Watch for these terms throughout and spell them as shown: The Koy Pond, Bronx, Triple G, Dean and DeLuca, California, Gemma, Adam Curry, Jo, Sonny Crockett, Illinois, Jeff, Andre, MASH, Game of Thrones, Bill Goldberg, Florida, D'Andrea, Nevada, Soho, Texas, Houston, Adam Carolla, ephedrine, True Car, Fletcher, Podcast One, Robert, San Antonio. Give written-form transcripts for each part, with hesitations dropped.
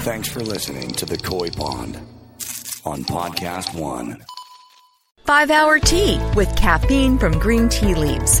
Thanks for listening to The Koi Pond on Podcast One. 5 Hour Tea with caffeine from green tea leaves.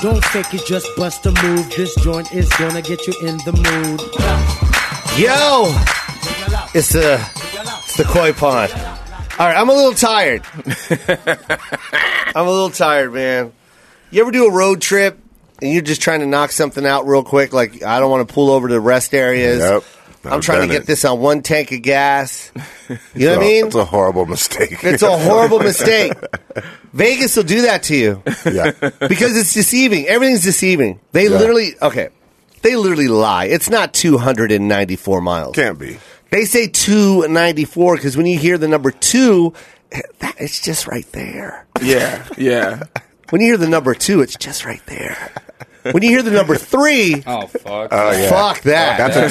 Don't fake it, just bust a move. This joint is gonna get you in the mood. Yo! It's the Koi Pond. Alright, I'm a little tired. I'm a little tired, man. You ever do a road trip and you're just trying to knock something out real quick? Like, I don't want to pull over to rest areas. Yep. I'm trying to get this on 1 tank of gas. You know what I mean? It's a horrible mistake. It's a horrible mistake. Vegas will do that to you. Yeah. Because it's deceiving. Everything's deceiving. They literally lie. It's not 294 miles. Can't be. They say 294 because when you hear the number 2, it's just right there. Yeah, yeah. When you hear the number 2, it's just right there. When you hear the number 3, oh fuck, yeah. Fuck that. That's a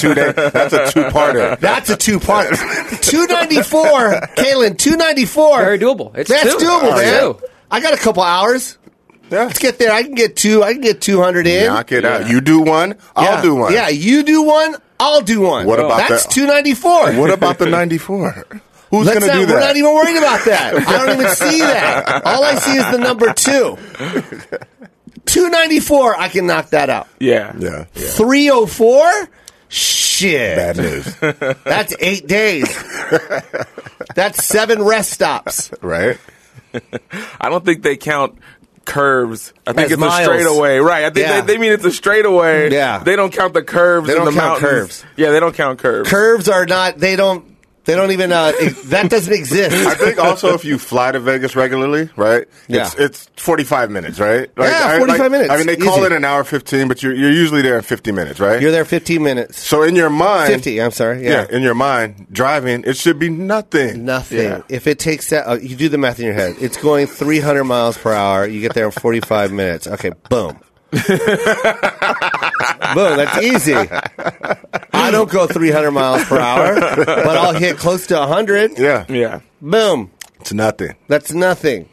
two-parter. That's a two-parter. 294, Caelan. 294. Very doable. It's that's two. Doable, man. Oh, yeah. I got a couple hours. Yeah. Let's get there. I can get 2. I can get 200 in. Knock it out. You do 1. I'll do 1. Yeah, you do 1. I'll do 1. What about that's 294? What about the 94? Who's going to do that? We're not even worried about that. I don't even see that. All I see is the number 2. 294, I can knock that out. Yeah. 304? Shit. Bad news. That's 8 days. That's 7 rest stops. Right? I don't think they count curves. I think it's miles. A straightaway. Right. I think they mean it's a straightaway. Yeah. They don't count the curves. They don't count curves. Yeah, they don't count curves. Curves are not, they don't even, that doesn't exist. I think also if you fly to Vegas regularly, right? Yeah. It's 45 minutes, right? Like, yeah, 45 minutes. I mean, they call it an hour 15, but you're usually there in 50 minutes, right? You're there 15 minutes. So in your mind. 50, I'm sorry. Yeah, in your mind, driving, it should be nothing. Nothing. Yeah. If it takes that, you do the math in your head. It's going 300 miles per hour. You get there in 45 minutes. Okay, boom. Boom, that's easy. I don't go 300 miles per hour, but I'll hit close to 100. Yeah. Boom. It's nothing. That's nothing.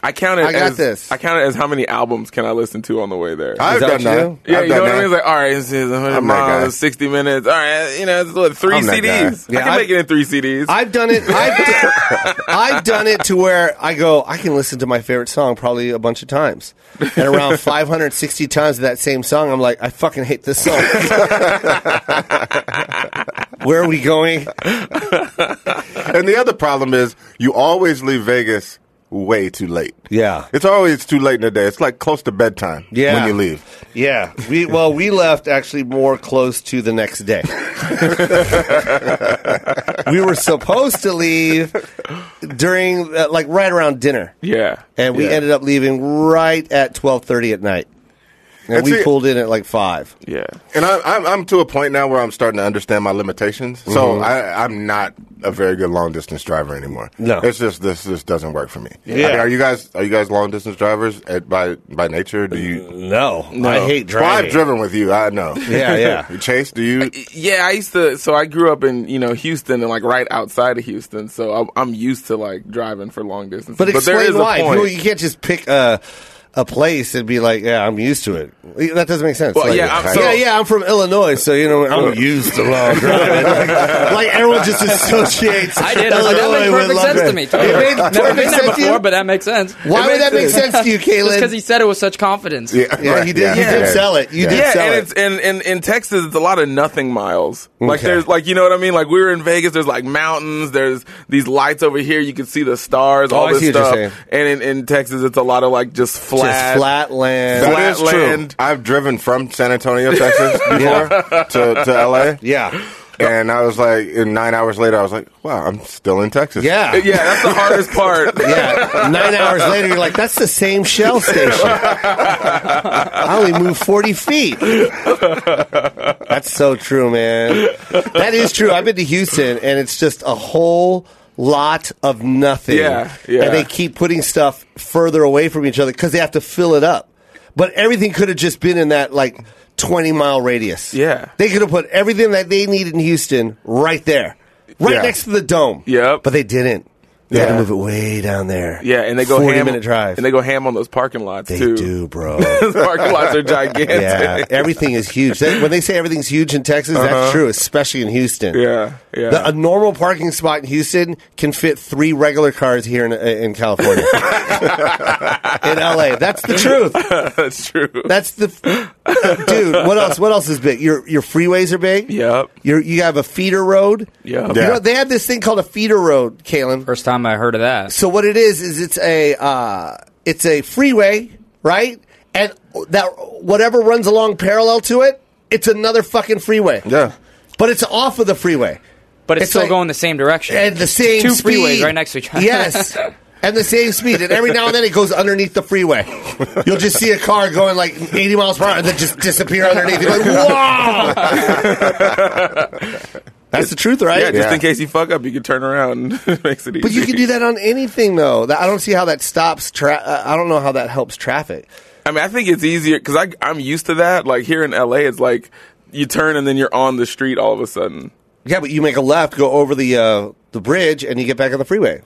I count it as how many albums can I listen to on the way there. I've done that. Yeah, you know what I mean? It's like, all right, this is 100 miles, 60 minutes. All right, you know, it's what, 3 CDs. Yeah, I can make it in 3 CDs. I've done it. I've done it to where I go, I can listen to my favorite song probably a bunch of times. And around 560 times of that same song, I'm like, I fucking hate this song. Where are we going? And the other problem is you always leave Vegas way too late. Yeah. It's always too late in the day. It's like close to bedtime when you leave. Yeah. We left actually more close to the next day. We were supposed to leave during, like, right around dinner. Yeah. And we ended up leaving right at 12:30 at night. And we pulled in at like 5. Yeah. And I'm to a point now where I'm starting to understand my limitations. Mm-hmm. So I'm not a very good long distance driver anymore. No. It's just this doesn't work for me. Yeah. I mean, are you guys long distance drivers by nature? Do you No. I hate driving. Well, I've driven with you, I know. Yeah. Chase, do you? Yeah, I used to I grew up in, Houston and like right outside of Houston. So I'm used to like driving for long distance. But explain there is why. A point. You can't just pick a place and be like, yeah, I'm used to it. That doesn't make sense. Well, like, I'm from Illinois, so I'm used to long driving. like everyone just associates. I did. Illinois that made perfect sense to me. Totally. Never been there before, but that makes sense. Why would that make sense to you, Caelan? Because he said it with such confidence. Yeah, he did. Yeah. You did sell it. You did sell it. Yeah, and in Texas, it's a lot of nothing miles. Like there's like you know what I mean. Like we were in Vegas. There's like mountains. There's these lights over here. You can see the stars. All this stuff. And in Texas, it's a lot of like just flat. Just flat land. That is true. I've driven from San Antonio, Texas, before to L.A. Yeah. And I was like, and 9 hours later, I was like, wow, I'm still in Texas. Yeah. Yeah, that's the hardest part. Yeah. 9 hours later, you're like, that's the same Shell station. I only moved 40 feet. That's so true, man. That is true. I've been to Houston, and it's just a whole lot of nothing. Yeah, yeah. And they keep putting stuff further away from each other because they have to fill it up. But everything could have just been in that, like, 20-mile radius. Yeah. They could have put everything that they needed in Houston right there. Right next to the dome. Yep. But they didn't. They had to move it way down there. Yeah, and they go 40-minute drive. And they go ham on those parking lots, too. They do, bro. Those parking lots are gigantic. Yeah, everything is huge. When they say everything's huge in Texas, that's true, especially in Houston. Yeah, yeah. A normal parking spot in Houston can fit 3 regular cars here in California. In L.A. That's the truth. That's true. That's the... Dude, what else is big? Your freeways are big? Yep. You have a feeder road? Yep. Yeah. You know, they have this thing called a feeder road, Caelan. First time I heard of that. So what it is it's a freeway, right? And that whatever runs along parallel to it, it's another fucking freeway. Yeah. But it's off of the freeway. But it's still like, going the same direction. And the same Two speed. Freeways right next to each other. Yes. And the same speed. And every now and then it goes underneath the freeway. You'll just see a car going like 80 miles per hour and then just disappear underneath. You're like, whoa! That's the truth, right? Yeah, just in case you fuck up, you can turn around and makes it easy. But you can do that on anything, though. I don't see how that stops. I don't know how that helps traffic. I mean, I think it's easier because I'm used to that. Like here in L.A., it's like you turn and then you're on the street all of a sudden. Yeah, but you make a left, go over the bridge, and you get back on the freeway.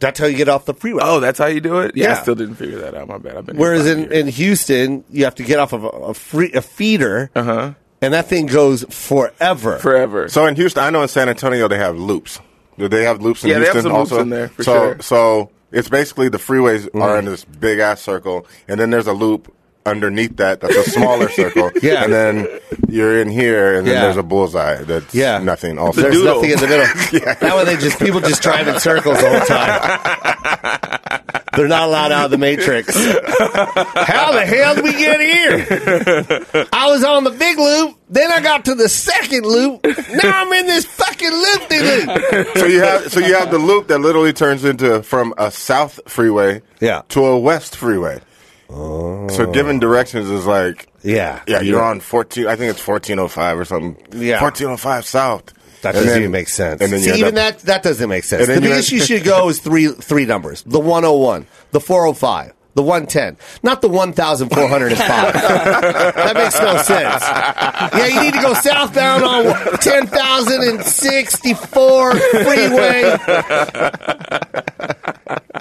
That's how you get off the freeway. Oh, that's how you do it? Yeah. I still didn't figure that out. My bad. I've been Whereas in Houston, you have to get off of a feeder. Uh-huh. And that thing goes forever. Forever. So in Houston, I know in San Antonio they have loops. They have loops in Houston also. Yeah, they have some loops in there, for sure. So it's basically the freeways are in this big-ass circle, and then there's a loop underneath that's a smaller circle. Yeah. And then you're in here, and then there's a bullseye that's nothing also. There's nothing in the middle. That way people just drive in circles the whole time. They're not allowed out of the Matrix. How the hell did we get here? I was on the big loop, then I got to the second loop. Now I'm in this fucking loop. So you have the loop that literally turns into from a south freeway to a west freeway. Oh. So giving directions is like you're on 14. I think it's 1405 or something. Yeah, 1405 south. That doesn't even make sense. See, even that doesn't make sense. The biggest you should go is three numbers. The 101, the 405, the 110. Not the 1,405. That makes no sense. Yeah, you need to go southbound on 10,064 freeway.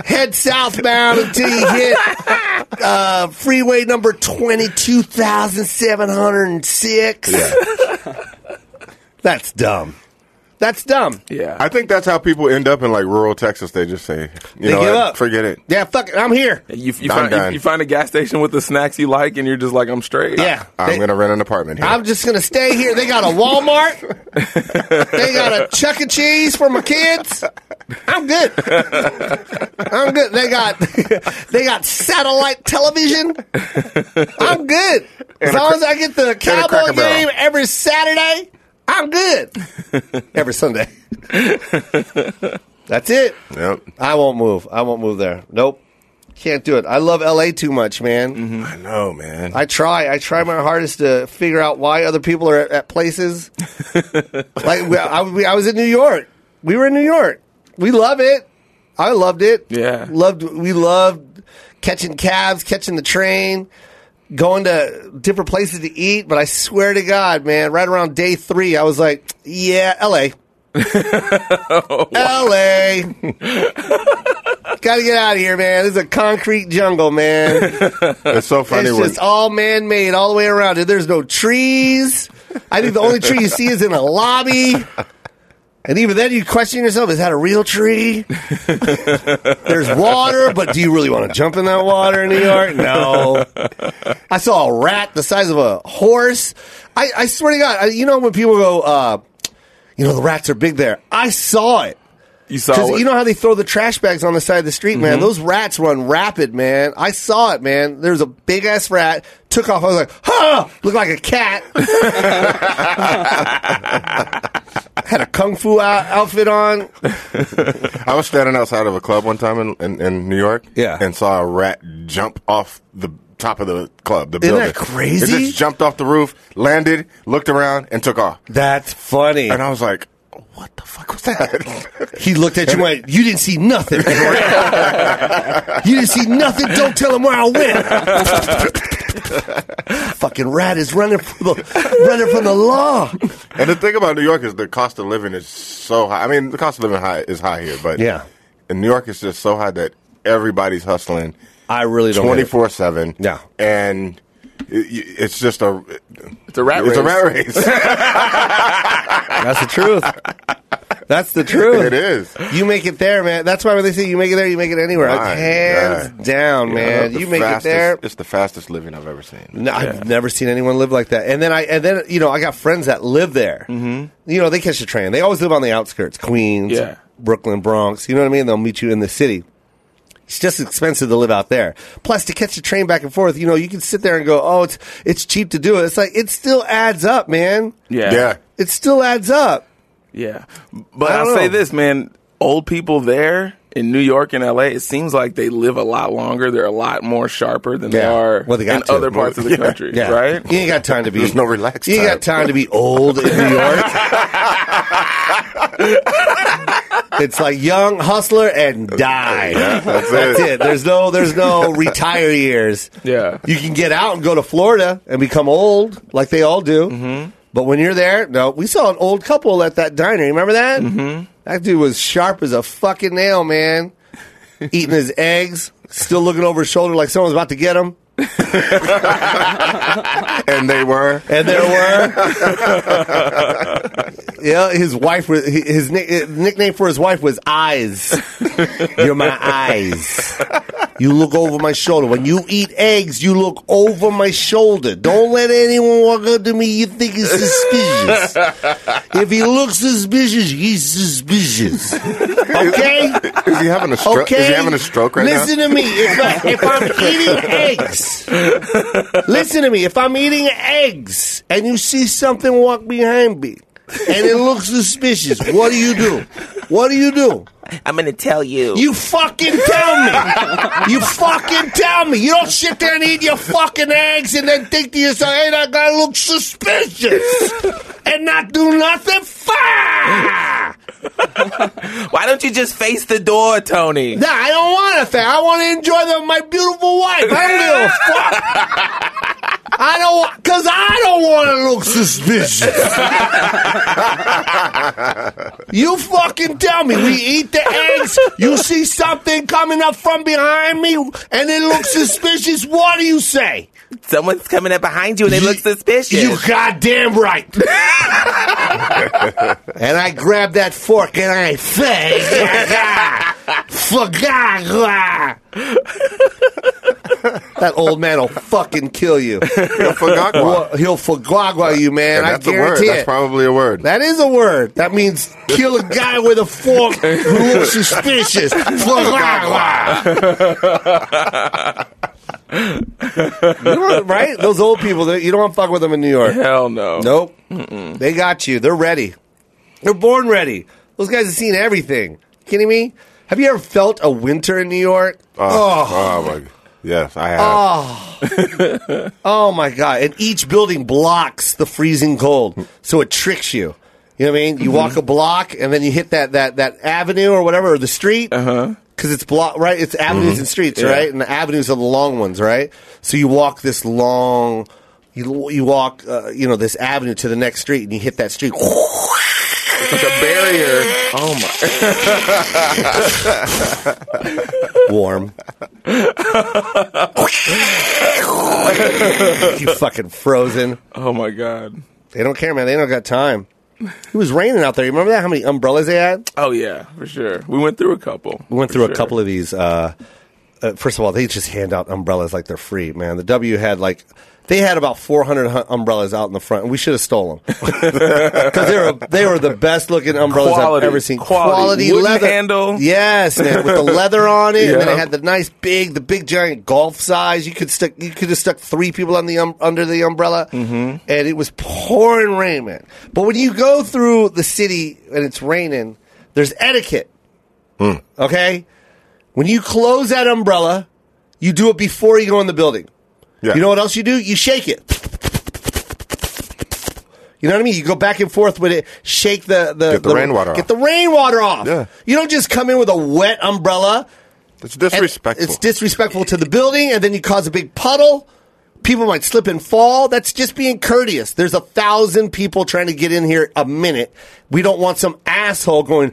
Head southbound until you hit freeway number 22,706. Yeah. That's dumb. That's dumb. Yeah. I think that's how people end up in, like, rural Texas. They just say, they give up. Forget it. Yeah, fuck it. I'm here. You find a gas station with the snacks you like, and you're just like, I'm straight. Yeah. I'm going to rent an apartment here. I'm just going to stay here. They got a Walmart. They got a Chuck E. Cheese for my kids. I'm good. I'm good. They got satellite television. I'm good. As long as I get the Cowboy game every Saturday. I'm good. Every Sunday. That's it. Yep. I won't move there. Nope. Can't do it. I love L.A. too much, man. Mm-hmm. I know, man. I try my hardest to figure out why other people are at places. I was in New York. We were in New York. We love it. I loved it. Yeah. We loved catching cabs, catching the train. Going to different places to eat, but I swear to God, man, right around day 3, I was like, yeah, L.A. L.A. Gotta get out of here, man. This is a concrete jungle, man. It's so funny. It's just all man-made all the way around. There's no trees. I think the only tree you see is in a lobby. And even then, you question yourself, is that a real tree? There's water, but do you really want to jump in that water in New York? No. I saw a rat the size of a horse. I swear to God, when people go, the rats are big there. I saw it. You saw it? Because you know how they throw the trash bags on the side of the street, man? Mm-hmm. Those rats run rapid, man. I saw it, man. There was a big-ass rat. Took off. I was like, huh! Looked like a cat. I had a kung fu outfit on. I was standing outside of a club one time in New York, and saw a rat jump off the top of the club, the building. Isn't that crazy? It just jumped off the roof, landed, looked around, and took off. That's funny. And I was like, what the fuck was that? He looked at you and went, you didn't see nothing. You didn't see nothing? Don't tell him where I went. Fucking rat is running from the law. And the thing about New York is the cost of living is so high. I mean, the cost of living is high here, but in New York it's just so high that everybody's hustling. I really don't 24/7. Yeah. And it's just a rat race. That's the truth. That's the truth. It is. You make it there, man. That's why when they say you make it there, you make it anywhere. Hands down, man. You make it there. It's the fastest living I've ever seen. No, I've never seen anyone live like that. And then you know, I got friends that live there. Mm-hmm. You know, they catch the train. They always live on the outskirts, Queens, Brooklyn, Bronx. You know what I mean? They'll meet you in the city. It's just expensive to live out there. Plus, to catch the train back and forth, you know, you can sit there and go, oh, it's cheap to do it. It's like, it still adds up, man. Yeah. It still adds up. Yeah. But I'll say this, man. Old people there in New York and L.A., it seems like they live a lot longer. They're a lot more sharper than they are in other parts of the country, right? You ain't got time to be. There's no relaxed time. You ain't got time to be old in New York. It's like young, hustler, and die. Yeah, that's it. There's no retire years. Yeah. You can get out and go to Florida and become old like they all do. Mm-hmm. But when you're there, we saw an old couple at that diner. You remember that? Mm-hmm. That dude was sharp as a fucking nail, man. Eating his eggs, still looking over his shoulder like someone's about to get him. And there were. Yeah, his wife was his nickname for his wife was Eyes. You're my eyes. You look over my shoulder. When you eat eggs, you look over my shoulder. Don't let anyone walk up to me you think is suspicious. If he looks suspicious, he's suspicious. Okay? Is he having a stroke? Okay? Is he having a stroke right now? Listen to me. If I'm eating eggs. Listen to me. If I'm eating eggs and you see something walk behind me and it looks suspicious, what do you do? What do you do? I'm going to tell you. You fucking tell me. You fucking tell me. You don't sit there and eat your fucking eggs and then think to yourself, hey, that guy looks suspicious and not do nothing. Fuck! Why don't you just face the door, Tony? No, I don't want to. I want to enjoy my beautiful wife. I don't give a fuck. Because I don't want to look suspicious. You fucking tell me. We eat the eggs. You see something coming up from behind me, and it looks suspicious. What do you say? Someone's coming up behind you, and they look suspicious. You goddamn right. And I grabbed that fork, and I forgot. That old man will fucking kill you. He'll forgagua you, man. Yeah, that's I guarantee a word. That's probably a word. That is a word. That means kill a guy with a fork who looks suspicious. Forgagua. Right? Those old people, you don't want to fuck with them in New York. Hell no. Nope. Mm-mm. They got you. They're ready. They're born ready. Those guys have seen everything. Kidding me? Have you ever felt a winter in New York? Oh my God. Yes, I have. Oh. Oh, my God. And each building blocks the freezing cold, so it tricks you. You know what I mean? You walk a block, and then you hit that avenue or whatever, or the street. Uh-huh. Because it's block, right? It's avenues and streets, right? And the avenues are the long ones, right? So you walk this long, you walk, this avenue to the next street, and you hit that street. It's like a barrier. Oh, my. Warm. You fucking frozen. Oh, my God. They don't care, man. They don't got time. It was raining out there. You remember that? How many umbrellas they had? Oh, yeah, for sure. We went through a couple. We went through a couple of these first of all, they just hand out umbrellas like they're free, man. The W had like, they had about 400 umbrellas out in the front, and we should have stolen them. Because they were the best-looking umbrellas I've ever seen. Quality leather handle. Yes, man, with the leather on it, yeah. And then it had the nice big, the big giant golf size. You could have stuck three people on the under the umbrella, mm-hmm. And it was pouring rain, man. But when you go through the city and it's raining, there's etiquette, okay? When you close that umbrella, you do it before you go in the building. Yeah. You know what else you do? You shake it. You know what I mean? You go back and forth with it. Shake the rainwater off. Get the rainwater off. Yeah. You don't just come in with a wet umbrella. It's disrespectful. It's disrespectful to the building, and then you cause a big puddle. People might slip and fall. That's just being courteous. There's 1,000 people trying to get in here a minute. We don't want some asshole going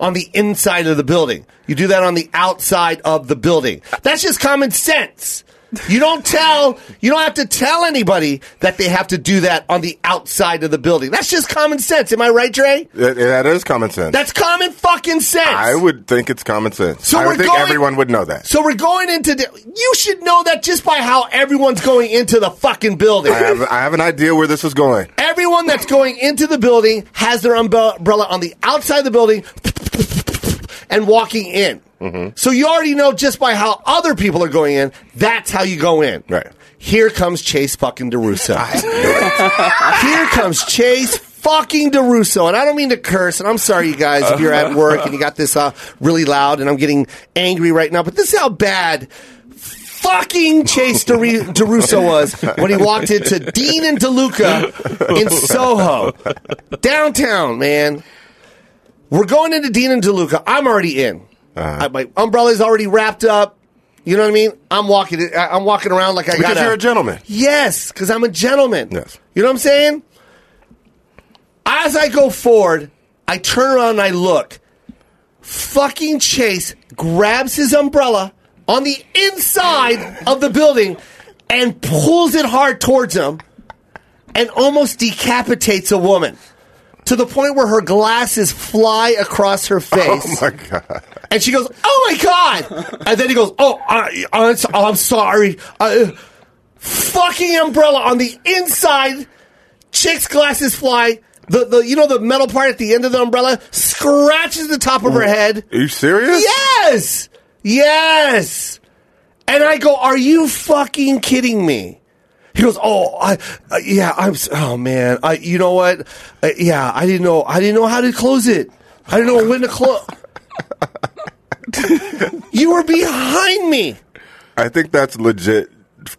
on the inside of the building. You do that on the outside of the building. That's just common sense. You don't have to tell anybody that they have to do that on the outside of the building. That's just common sense. Am I right, Dre? That is common sense. That's common fucking sense. I would think it's common sense. So I would think everyone would know that. So we're going into you should know that just by how everyone's going into the fucking building. I have an idea where this is going. Everyone that's going into the building has their umbrella on the outside of the building and walking in. Mm-hmm. So you already know just by how other people are going in, that's how you go in. Right. Here comes Chase fucking DeRusso. Here comes Chase fucking DeRusso. And I don't mean to curse, and I'm sorry, you guys, if you're at work and you got this really loud, and I'm getting angry right now, but this is how bad fucking Chase DeRusso was when he walked into Dean and DeLuca in Soho. Downtown, man. We're going into Dean and DeLuca. I'm already in. My umbrella's already wrapped up. You know what I mean? I'm walking around like because you're a gentleman. Yes, because I'm a gentleman. Yes. You know what I'm saying? As I go forward, I turn around and I look. Fucking Chase grabs his umbrella on the inside of the building and pulls it hard towards him and almost decapitates a woman. To the point where her glasses fly across her face. Oh, my God. And she goes, oh, my God. And then he goes, oh, I'm sorry. Fucking umbrella on the inside. Chick's glasses fly. The metal part at the end of the umbrella scratches the top of her head. Are you serious? Yes. Yes. And I go, are you fucking kidding me? He goes, you know what? I didn't know how to close it. I didn't know when to close. You were behind me. I think that's legit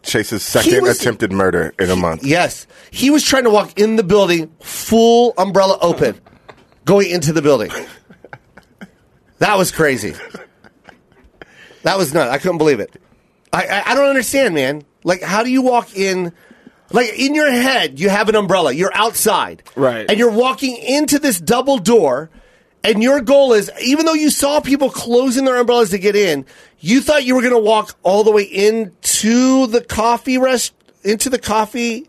Chase's second attempted murder in a month. Yes. He was trying to walk in the building, full umbrella open, going into the building. That was crazy. That was nuts. I couldn't believe it. I don't understand, man. Like, how do you walk in? Like, in your head, you have an umbrella. You're outside. Right. And you're walking into this double door, and your goal is, even though you saw people closing their umbrellas to get in, you thought you were going to walk all the way into the coffee called? Into the cafe?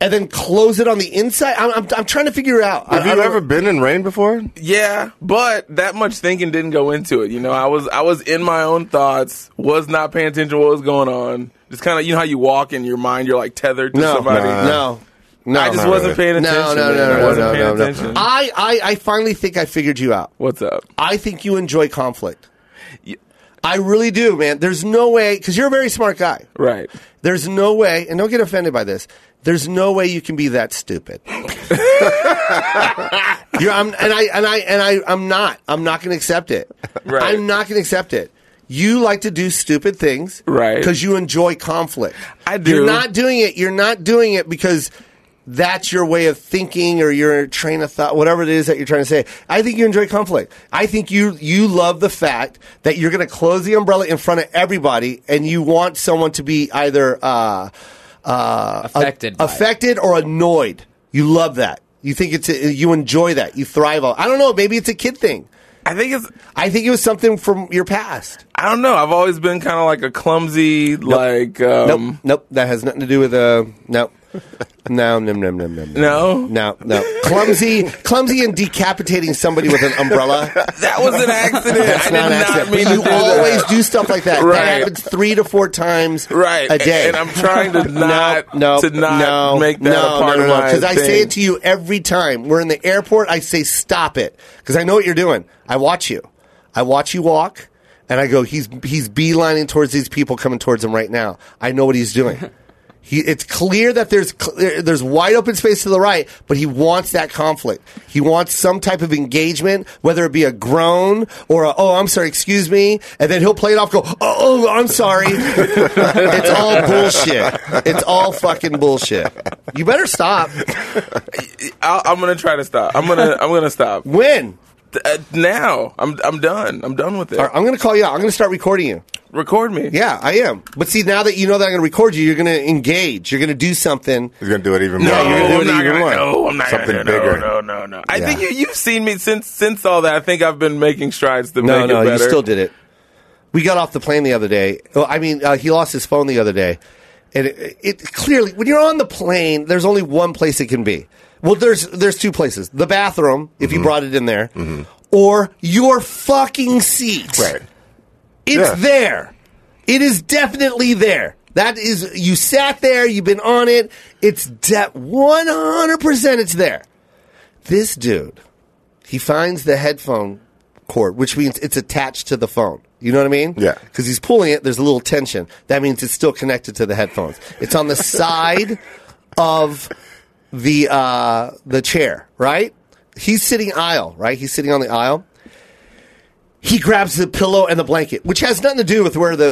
And then close it on the inside? I'm trying to figure out. Have you ever been in rain before? Yeah, but that much thinking didn't go into it. You know, I was in my own thoughts, was not paying attention to what was going on. Just kind of, you know how you walk in your mind, you're like tethered to somebody? No. I just wasn't paying attention. No. I finally think I figured you out. What's up? I think you enjoy conflict. Yeah. I really do, man. There's no way, because you're a very smart guy. Right. There's no way, and don't get offended by this, there's no way you can be that stupid. I'm not going to accept it. Right. I'm not going to accept it. You like to do stupid things, right? Because you enjoy conflict. I do. You're not doing it because that's your way of thinking or your train of thought, whatever it is that you're trying to say. I think you enjoy conflict. I think you love the fact that you're going to close the umbrella in front of everybody, and you want someone to be either affected or annoyed. You love that. You think you enjoy that. You thrive on. I don't know. Maybe it's a kid thing. I think it was something from your past. I don't know. I've always been kind of like a clumsy. Nope. That has nothing to do with No. No. Clumsy and decapitating somebody with an umbrella. That was an accident. That's I not did an accident. Not mean to you do always that. Do stuff like that. Right. That happens 3 to 4 times a day. And I'm trying to not make that a part of my thing. Because I say it to you every time. We're in the airport. I say, stop it. Because I know what you're doing. I watch you. I watch you walk. And I go, he's beelining towards these people coming towards him right now. I know what he's doing. It's clear that there's wide open space to the right, but he wants that conflict. He wants some type of engagement, whether it be a groan or a, oh, I'm sorry, excuse me. And then he'll play it off, go, oh I'm sorry. It's all bullshit. It's all fucking bullshit. You better stop. I'm going to try to stop. I'm going to stop. When? Now. I'm done. I'm done with it. All right, I'm going to call you out. I'm going to start recording you. Record me. Yeah, I am. But see, now that you know that I'm going to record you, you're going to engage. You're going to do something. You're going to do it even more. No, you're going to do it even more. No, I'm not going to do it. Bigger. No. Yeah. I think you've seen me since all that. I think I've been making strides to make it better. No, you still did it. We got off the plane the other day. Well, I mean, he lost his phone the other day. And it clearly, when you're on the plane, there's only one place it can be. Well, there's two places. The bathroom, if you brought it in there, or your fucking seat. Right. It's there. It is definitely there. That is, you sat there, you've been on it. It's 100% it's there. This dude, he finds the headphone cord, which means it's attached to the phone. You know what I mean? Yeah. Because he's pulling it, there's a little tension. That means it's still connected to the headphones. It's on the side of the chair, right? He's sitting aisle, right? He's sitting on the aisle. He grabs the pillow and the blanket, which has nothing to do with where the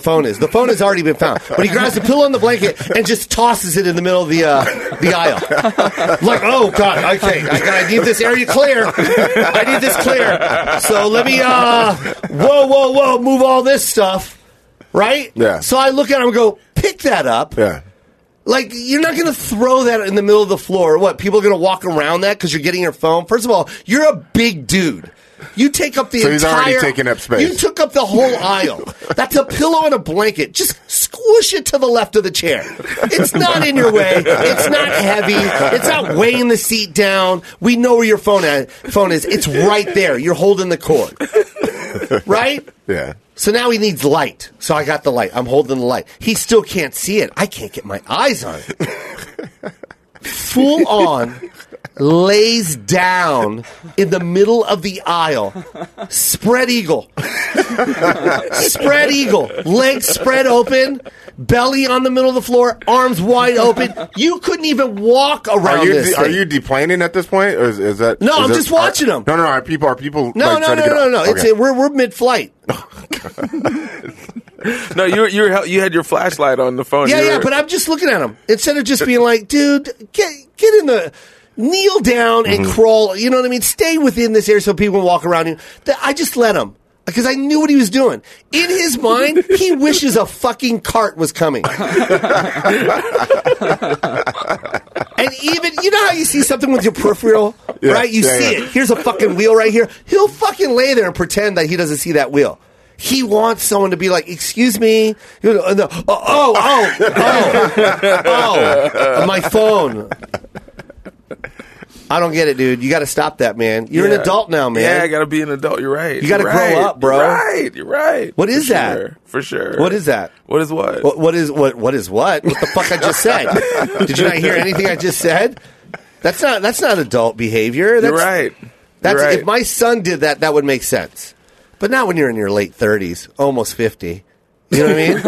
phone is. The phone has already been found. But he grabs the pillow and the blanket and just tosses it in the middle of the aisle. Like, oh, God, okay, I need this area clear. I need this clear. So let me, whoa, move all this stuff, right? Yeah. So I look at him and go, pick that up. Yeah. Like, you're not going to throw that in the middle of the floor. What, people are going to walk around that because you're getting your phone? First of all, you're a big dude. You take up the entire... So he's already taking up space. You took up the whole aisle. That's a pillow and a blanket. Just squish it to the left of the chair. It's not in your way. It's not heavy. It's not weighing the seat down. We know where your phone is. It's right there. You're holding the cord. Right? Yeah. So now he needs light. So I got the light. I'm holding the light. He still can't see it. I can't get my eyes on it. Full on... lays down in the middle of the aisle. Spread eagle. Spread eagle. Legs spread open. Belly on the middle of the floor. Arms wide open. You couldn't even walk around this thing. Are you deplaning at this point? Or is that, no, I'm just watching them. No. Are people No. Okay. We're mid-flight. Oh, God. No, you had your flashlight on the phone. Yeah, but I'm just looking at him. Instead of just being like, dude, get in the... kneel down and crawl. You know what I mean? Stay within this area so people can walk around you. I just let him because I knew what he was doing. In his mind, he wishes a fucking cart was coming. And even, you know how you see something with your peripheral, right? You see it. Here's a fucking wheel right here. He'll fucking lay there and pretend that he doesn't see that wheel. He wants someone to be like, excuse me. Oh, my phone. I don't get it, dude. You got to stop that, man. You're an adult now, man. Yeah, I got to be an adult. You're right. You got to grow up, bro. You're right. What is that? For sure. What is that? What is what? What is what? What the fuck I just said? Did you not hear anything I just said? That's not adult behavior. You're right. If my son did that, that would make sense. But not when you're in your late 30s, almost 50. You know what I mean?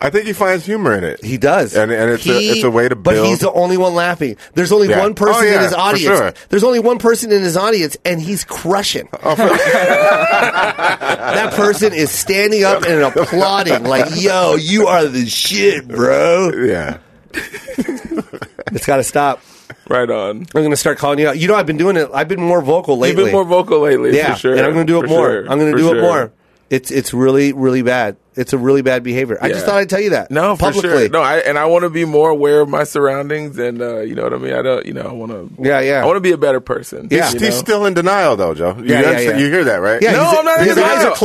I think he finds humor in it. He does. And it's a way to build. But he's the only one laughing. There's only one person in his audience. Sure. There's only one person in his audience, and he's crushing. That person is standing up and applauding like, yo, you are the shit, bro. Yeah. It's got to stop. Right on. I'm going to start calling you out. You know, I've been doing it. I've been more vocal lately. You've been more vocal lately, for sure. And I'm going to do it more. It's really, really bad. It's a really bad behavior. I just thought I'd tell you that. No, publicly. For sure. No, I want to be more aware of my surroundings, and you know what I mean. I don't, you know, I want to. Yeah, yeah. I want to be a better person. Yeah, he's still in denial though, Joe. You hear that, right? Yeah, no, I'm not in denial.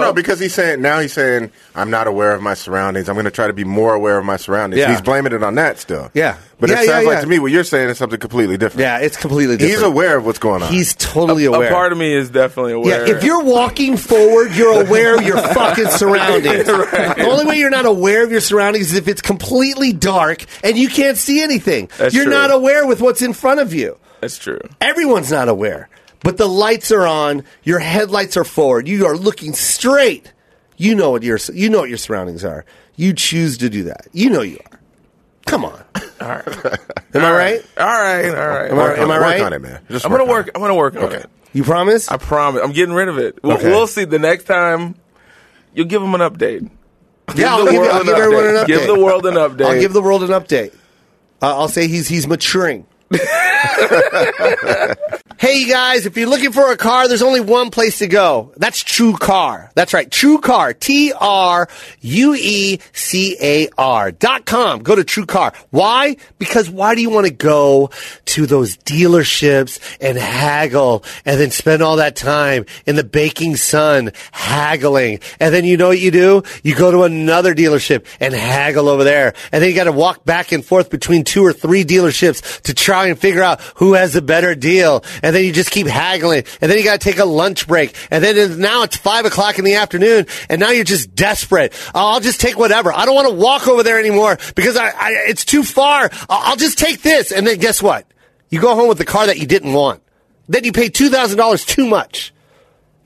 No, because he's saying now. He's saying I'm not aware of my surroundings. I'm going to try to be more aware of my surroundings. Yeah. He's blaming it on that still. Yeah. But it sounds like to me what you're saying is something completely different. Yeah, it's completely different. He's aware of what's going on. He's totally aware. A part of me is definitely aware. Yeah, if you're walking forward, you're aware of your fucking surroundings. Right. The only way you're not aware of your surroundings is if it's completely dark and you can't see anything. That's true. Not aware with what's in front of you. That's true. Everyone's not aware. But the lights are on. Your headlights are forward. You are looking straight. You know what your surroundings are. You choose to do that. You know you are. Come on. All right. Am I right? All right. All right. Am I right? Work on it, man. I'm going to work on it. You promise? I promise. I'm getting rid of it. We'll see. The next time, you'll give them an update. I'll give everyone an update. Give the world an update. I'll give the world an update. I'll say he's maturing. Hey, you guys, if you're looking for a car, there's only one place to go. That's True Car. That's right. True Car. TrueCar.com. Go to True Car. Why? Because why do you want to go to those dealerships and haggle and then spend all that time in the baking sun haggling? And then you know what you do? You go to another dealership and haggle over there. And then you got to walk back and forth between two or three dealerships to try and figure out who has the better deal, and then you just keep haggling, and then you got to take a lunch break, and then now it's 5 o'clock in the afternoon, and now you're just desperate. I'll just take whatever. I don't want to walk over there anymore because it's too far. I'll just take this, and then guess what? You go home with the car that you didn't want. Then you pay $2,000 too much.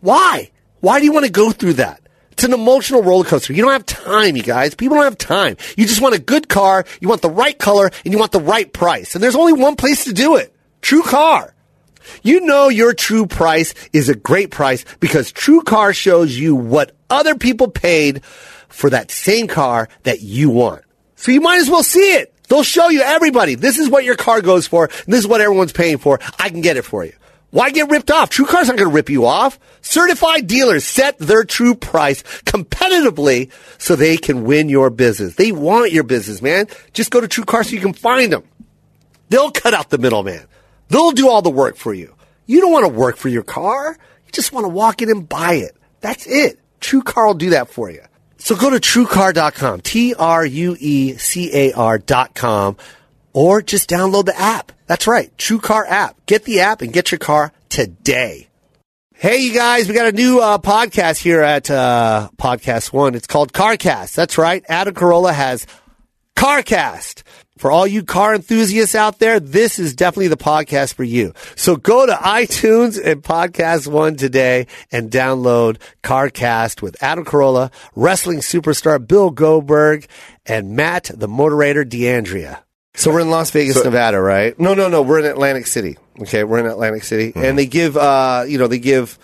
Why? Why do you want to go through that? It's an emotional roller coaster. You don't have time, you guys. People don't have time. You just want a good car, you want the right color, and you want the right price. And there's only one place to do it. True Car. You know your true price is a great price because True Car shows you what other people paid for that same car that you want. So you might as well see it. They'll show you everybody. This is what your car goes for, and this is what everyone's paying for. I can get it for you. Why get ripped off? True Car's not going to rip you off. Certified dealers set their true price competitively so they can win your business. They want your business, man. Just go to True Car so you can find them. They'll cut out the middleman. They'll do all the work for you. You don't want to work for your car. You just want to walk in and buy it. That's it. True Car will do that for you. So go to truecar.com, TrueCar.com. Or just download the app. That's right, True Car app. Get the app and get your car today. Hey, you guys, we got a new podcast here at Podcast One. It's called CarCast. That's right, Adam Carolla has CarCast. For all you car enthusiasts out there, this is definitely the podcast for you. So go to iTunes and Podcast One today and download CarCast with Adam Carolla, wrestling superstar Bill Goldberg, and Matt, the moderator, D'Andrea. So we're in Las Vegas, Nevada, right? No. We're in Atlantic City. Okay, we're in Atlantic City, and they give, they give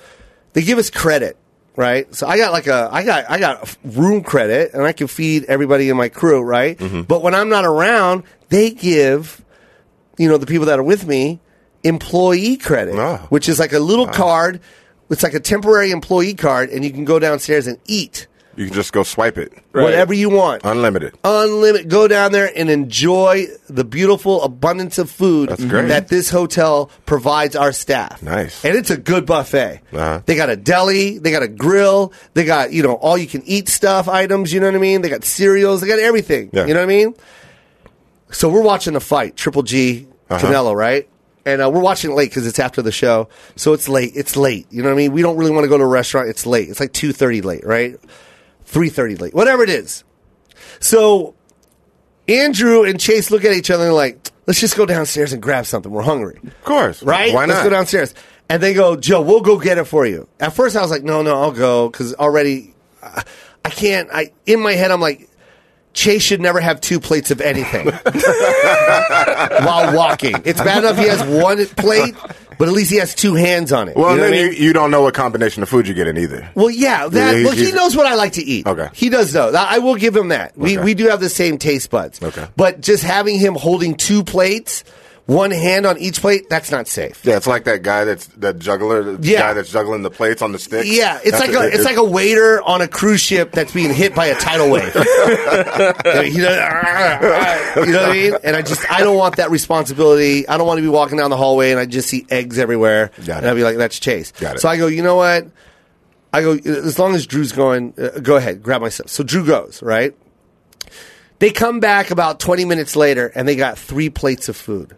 us credit, right? So I got I got room credit, and I can feed everybody in my crew, right? Mm-hmm. But when I'm not around, they give, the people that are with me, employee credit, which is like a little card. It's like a temporary employee card, and you can go downstairs and eat. You can just go swipe it. Right. Whatever you want. Unlimited. Go down there and enjoy the beautiful abundance of food that this hotel provides our staff. Nice. And it's a good buffet. Uh-huh. They got a deli. They got a grill. They got, all-you-can-eat stuff items, you know what I mean? They got cereals. They got everything, you know what I mean? So we're watching the fight, Triple G, Canelo, right? And we're watching it late because it's after the show. So it's late. You know what I mean? We don't really want to go to a restaurant. It's late. It's like 2:30 late, right? 3:30 late, whatever it is. So Andrew and Chase look at each other and they're like, let's just go downstairs and grab something. We're hungry. Of course. Right? Why not? Let's go downstairs. And they go, Joe, we'll go get it for you. At first I was like, no, I'll go because already I can't. In my head I'm like, Chase should never have two plates of anything while walking. It's bad enough he has one plate, but at least he has two hands on it. Well, then you don't know what combination of food you're getting either. Well, yeah. He knows what I like to eat. Okay. He does, though. I will give him that. We do have the same taste buds. Okay. But just having him holding two plates one hand on each plate, that's not safe. Yeah, it's like that guy that's that juggler, the guy that's juggling the plates on the sticks. Yeah, it's like a waiter on a cruise ship that's being hit by a tidal wave. You know what I mean? And I don't want that responsibility. I don't want to be walking down the hallway and I just see eggs everywhere. And I'd be like, that's Chase. Got it. So I go, you know what? I go, as long as Drew's going, go ahead, grab my stuff. So Drew goes, right? They come back about 20 minutes later, and they got 3 plates of food.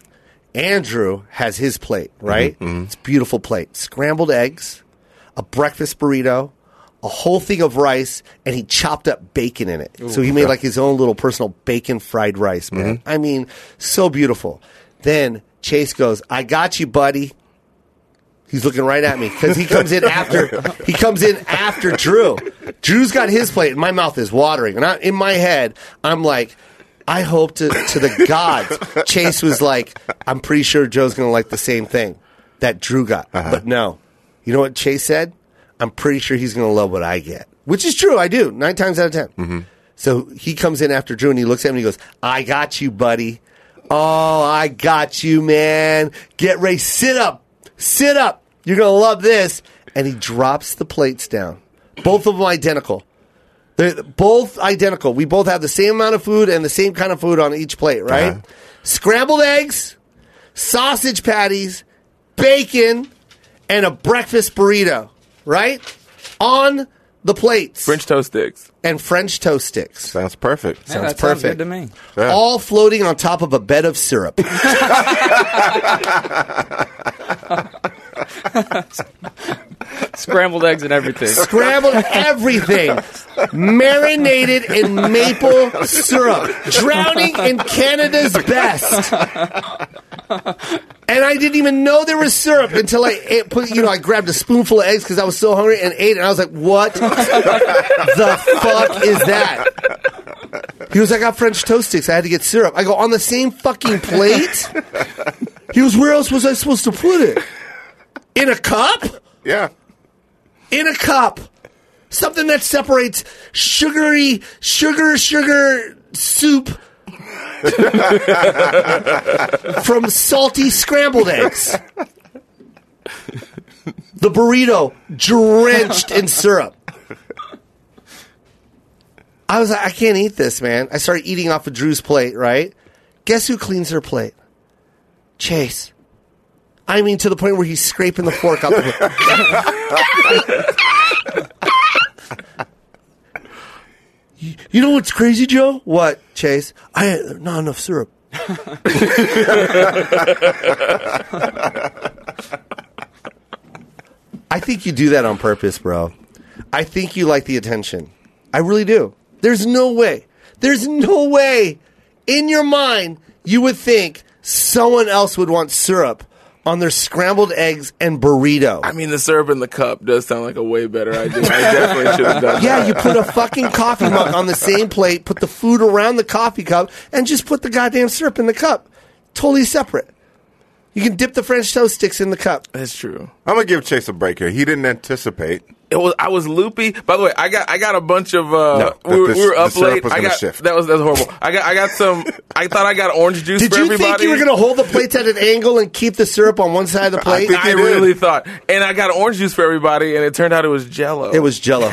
Andrew has his plate, right? Mm-hmm. It's a beautiful plate. Scrambled eggs, a breakfast burrito, a whole thing of rice, and he chopped up bacon in it. Ooh, so he made like his own little personal bacon fried rice, man. Mm-hmm. I mean, so beautiful. Then Chase goes, I got you, buddy. He's looking right at me because he comes in after Drew. Drew's got his plate, and my mouth is watering. And in my head, I'm like, I hope to the gods. Chase was like, I'm pretty sure Joe's going to like the same thing that Drew got. Uh-huh. But no. You know what Chase said? I'm pretty sure he's going to love what I get. Which is true. I do. 9 times out of 10. Mm-hmm. So he comes in after Drew, and he looks at him, and he goes, I got you, buddy. Oh, I got you, man. Get ready. Sit up. Sit up. You're going to love this. And he drops the plates down. Both of them identical. They're both identical. We both have the same amount of food and the same kind of food on each plate, right? Uh-huh. Scrambled eggs, sausage patties, bacon, and a breakfast burrito, right? On the plates. French toast sticks. And French toast sticks. Sounds perfect. Yeah, sounds perfect. Sounds good to me. Yeah. All floating on top of a bed of syrup. Scrambled eggs and everything. Scrambled everything. Marinated in maple syrup. Drowning in Canada's best. And I didn't even know there was syrup until I grabbed a spoonful of eggs because I was so hungry and ate it. And I was like, what the fuck is that? He was like, I got French toast sticks. I had to get syrup. I go, on the same fucking plate? He goes, where else was I supposed to put it? In a cup? Yeah. In a cup. Something that separates sugar soup from salty scrambled eggs. The burrito drenched in syrup. I was like, I can't eat this, man. I started eating off of Drew's plate, right? Guess who cleans her plate? Chase. I mean, to the point where he's scraping the fork out the You know what's crazy, Joe? What, Chase? Not enough syrup. I think you do that on purpose, bro. I think you like the attention. I really do. There's no way in your mind you would think someone else would want syrup on their scrambled eggs and burrito. I mean, the syrup in the cup does sound like a way better idea. I definitely should have done that. Yeah, you put a fucking coffee mug on the same plate, put the food around the coffee cup, and just put the goddamn syrup in the cup. Totally separate. You can dip the French toast sticks in the cup. That's true. I'm going to give Chase a break here. He didn't anticipate. I was loopy. By the way, I got a bunch of. We were up late. That was horrible. I got some. I thought I got orange juice. Did for everybody. Did you think you were going to hold the plates at an angle and keep the syrup on one side of the plate? I really thought. And I got orange juice for everybody, and it turned out it was Jell-O. It was Jell-O.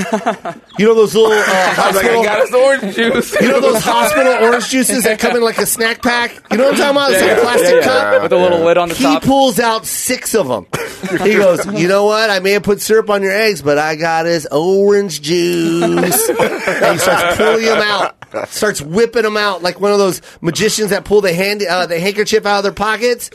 You know those little hospital. I got us orange juice. You know those hospital orange juices that come in like a snack pack. You know what I'm talking about? It's like a plastic cup with a little lid on the top. He pulls out 6 of them. He goes, you know what? I may have put syrup on your eggs, but I got his orange juice. And he starts pulling them out. Starts whipping them out like one of those magicians that pull the handkerchief out of their pockets.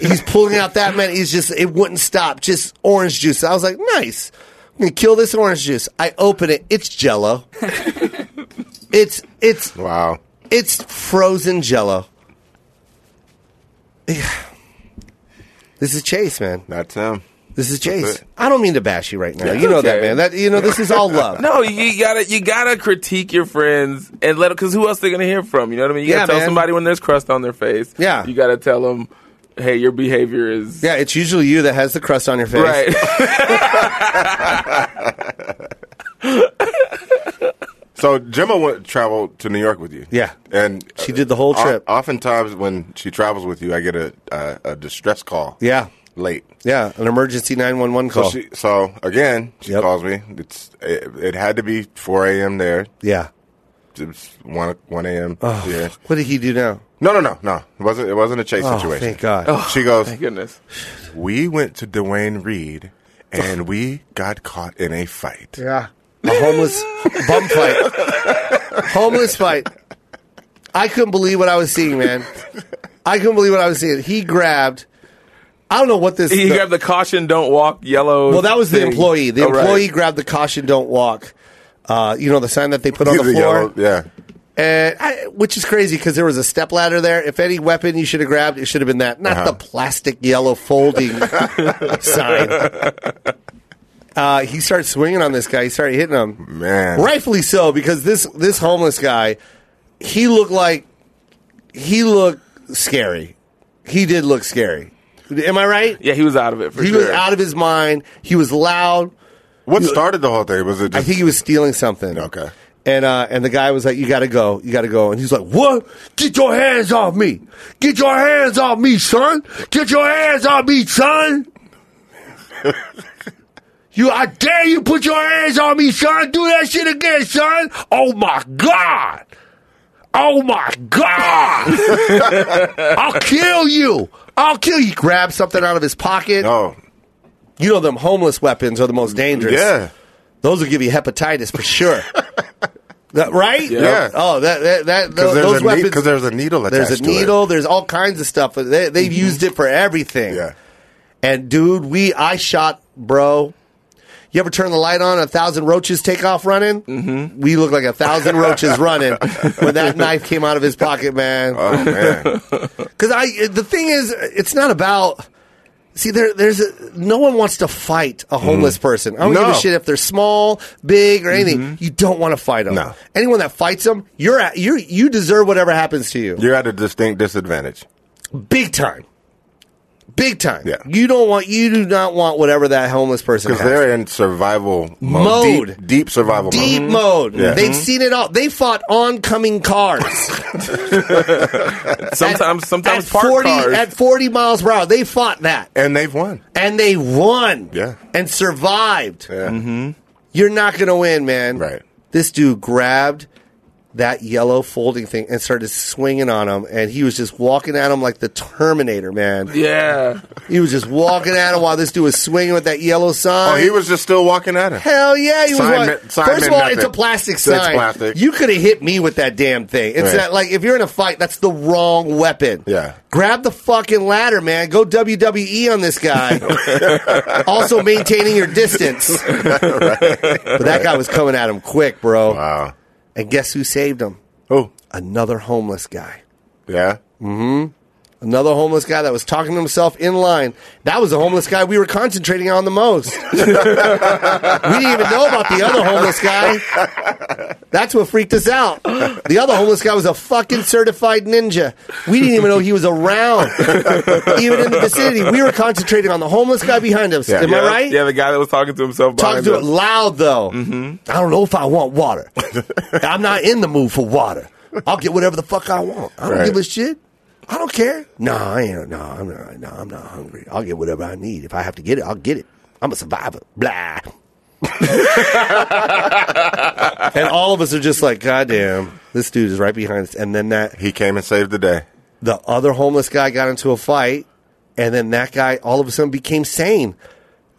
He's pulling out that man. He's just, it wouldn't stop. Just orange juice. I was like, nice. I'm going to kill this orange juice. I open it. It's Jell-O. It's wow. It's frozen Jell-O. This is Chase, man. That's him. This is Chase. I don't mean to bash you right now. Yeah, you know okay. That, man. That you know, this is all love. No, you gotta critique your friends and let them, because who else they're gonna hear from? You know what I mean? You gotta tell somebody when there's crust on their face. Yeah, you gotta tell them, hey, your behavior is. Yeah, it's usually you that has the crust on your face. Right. So Gemma traveled to New York with you. Yeah. And she did the whole trip. Oftentimes when she travels with you, I get a distress call. Yeah. Late. Yeah, an emergency 911 call. So again, she yep. calls me. It had to be 4 a.m. there. Yeah. It was 1 a.m. Oh, yeah. What did he do now? No. It wasn't a Chase situation. Thank God. Oh, she goes, thank goodness. We went to Duane Reade and we got caught in a fight. Yeah. A homeless bum fight. Homeless fight. I couldn't believe what I was seeing, man. He grabbed... I don't know what this... He grabbed the caution, don't walk, yellow... Well, that was the employee. The employee grabbed the caution, don't walk. You know, the sign that they put on the floor? Yellow, yeah. And which is crazy because there was a stepladder there. If any weapon you should have grabbed, it should have been that. Not the plastic yellow folding sign. He starts swinging on this guy. He started hitting him. Man. Rightfully so, because this homeless guy, he looked scary. He did look scary. Am I right? Yeah, he was out of it for sure. He was out of his mind. He was loud. What started the whole thing? Was it? I think he was stealing something. Okay. And the guy was like, you got to go. And he's like, what? Get your hands off me, son. I dare you put your hands on me, son. Do that shit again, son. Oh, my God. I'll kill you. He grabbed something out of his pocket. Oh. You know, them homeless weapons are the most dangerous. Yeah. Those will give you hepatitis for sure. Right? Yeah. Oh, those weapons. Because there's a needle attached to it. There's a needle. There's all kinds of stuff. They've used it for everything. Yeah. And, dude, I shot, bro. You ever turn the light on, 1,000 roaches take off running? Mm-hmm. We look like 1,000 roaches running when that knife came out of his pocket, man. Oh, man. Because the thing is, it's not about... See, no one wants to fight a homeless person. I don't give a shit if they're small, big, or anything. Mm-hmm. You don't want to fight them. No. Anyone that fights them, you deserve whatever happens to you. You're at a distinct disadvantage. Big time. Yeah. You do not want whatever that homeless person has. Because they're in survival mode. Deep survival mode. Deep mode. Yeah. They've seen it all. They fought oncoming cars. sometimes parked cars. At 40 miles per hour. They fought that. And they've won. Yeah. And survived. Yeah. Mm-hmm. You're not going to win, man. Right. This dude grabbed that yellow folding thing and started swinging on him, and he was just walking at him like the Terminator, man. Yeah. He was just walking at him while this dude was swinging with that yellow sign. Oh, he was just still walking at him. Hell yeah, he was walking. First of all, it's a plastic sign. It's plastic. You could have hit me with that damn thing. It's that, like, if you're in a fight, that's the wrong weapon. Yeah. Grab the fucking ladder, man. Go WWE on this guy. Also maintaining your distance. Right. But that guy was coming at him quick, bro. Wow. And guess who saved him? Who? Another homeless guy. Yeah? Mm-hmm. Another homeless guy that was talking to himself in line. That was the homeless guy we were concentrating on the most. We didn't even know about the other homeless guy. That's what freaked us out. The other homeless guy was a fucking certified ninja. We didn't even know he was around, even in the vicinity. We were concentrating on the homeless guy behind us. Yeah. Am I right? Yeah, the guy that was talking to himself behind us. Talking to it loud, though. Mm-hmm. I don't know if I want water. I'm not in the mood for water. I'll get whatever the fuck I want. I don't give a shit. I don't care. I'm not hungry. I'll get whatever I need. If I have to get it, I'll get it. I'm a survivor. Blah. And all of us are just like, goddamn, this dude is right behind us. And then he came and saved the day. The other homeless guy got into a fight, and then that guy all of a sudden became sane.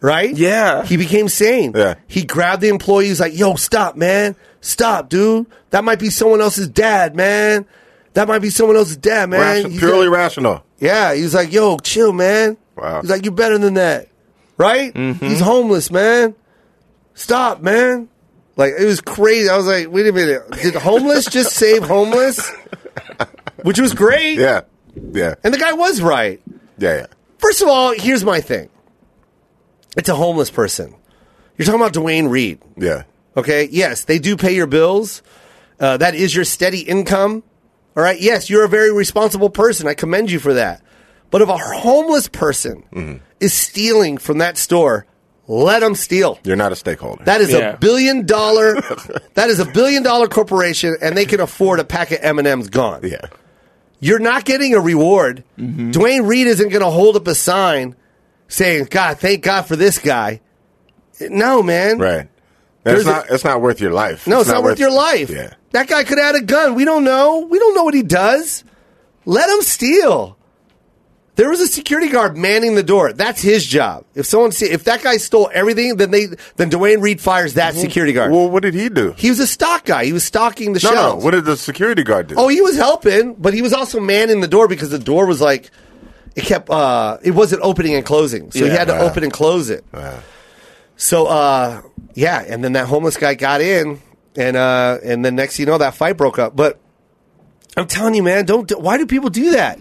Right? Yeah. He became sane. Yeah. He grabbed the employee. He's like, yo, stop, man. Stop, dude. That might be someone else's dad, man. Purely rational. Yeah. He was like, yo, chill, man. Wow. He's like, you're better than that. Right? Mm-hmm. He's homeless, man. Stop, man. Like, it was crazy. I was like, wait a minute. Did homeless just save homeless? Which was great. Yeah. Yeah. And the guy was right. Yeah, yeah. First of all, here's my thing. It's a homeless person. You're talking about Duane Reade. Yeah. Okay? Yes, they do pay your bills. That is your steady income. All right, yes, you're a very responsible person. I commend you for that. But if a homeless person is stealing from that store Let them steal. You're not a stakeholder. That is a $1 billion. That is a $1 billion corporation, and they can afford a pack of M&Ms gone. Yeah, you're not getting a reward. Mm-hmm. Duane Reade isn't going to hold up a sign saying, "God, thank God for this guy." No, man. Right. It's not worth your life. No, it's not worth your life. Yeah. That guy could have had a gun. We don't know. We don't know what he does. Let him steal. There was a security guard manning the door. That's his job. If that guy stole everything, then Duane Reade fires that security guard. Well, what did he do? He was a stock guy. He was stocking the shelves. No, what did the security guard do? Oh, he was helping, but he was also manning the door because the door was like, it kept, it wasn't opening and closing. So he had to open and close it. Wow. So, and then that homeless guy got in, and then next thing you know, that fight broke up. But I'm telling you, man, why do people do that?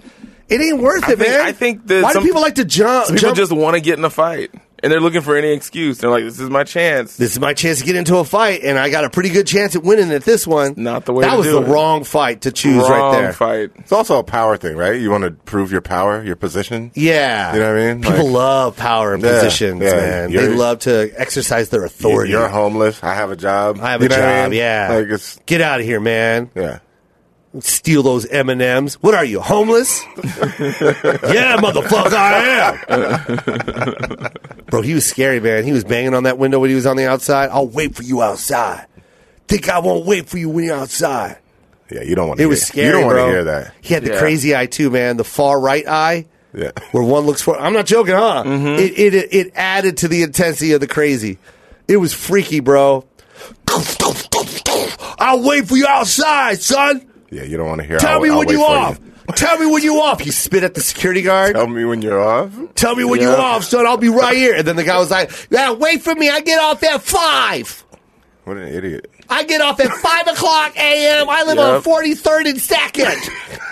It ain't worth it, man. I think that why do people like to jump? People just want to get in a fight, and they're looking for any excuse. They're like, "This is my chance. This is my chance to get into a fight, and I got a pretty good chance at winning at this one." Not the way. That was the wrong fight to choose right there. Wrong fight. It's also a power thing, right? You want to prove your power, your position. Yeah, you know what I mean. People love power and positions, man. They love to exercise their authority. You're homeless. I have a job. Yeah, like get out of here, man. Yeah. Steal those M&Ms. What are you, homeless? Yeah, motherfucker, I am. Bro, he was scary, man. He was banging on that window when he was on the outside. I'll wait for you outside. Think I won't wait for you when you're outside. Yeah, you don't want to hear that. It was scary, you don't want to hear that. He had the crazy eye, too, man. The far right eye. Yeah. Where one looks for... I'm not joking, huh? Mm-hmm. It added to the intensity of the crazy. It was freaky, bro. I'll wait for you outside, son. Yeah, you don't want to hear. Tell me when you're off. Tell me when you're off. You spit at the security guard. Tell me when you're off. Tell me when you're off, son. I'll be right here. And then the guy was like, "Yeah, wait for me. I get off at 5. What an idiot. I get off at 5 o'clock a.m. I live on 43rd and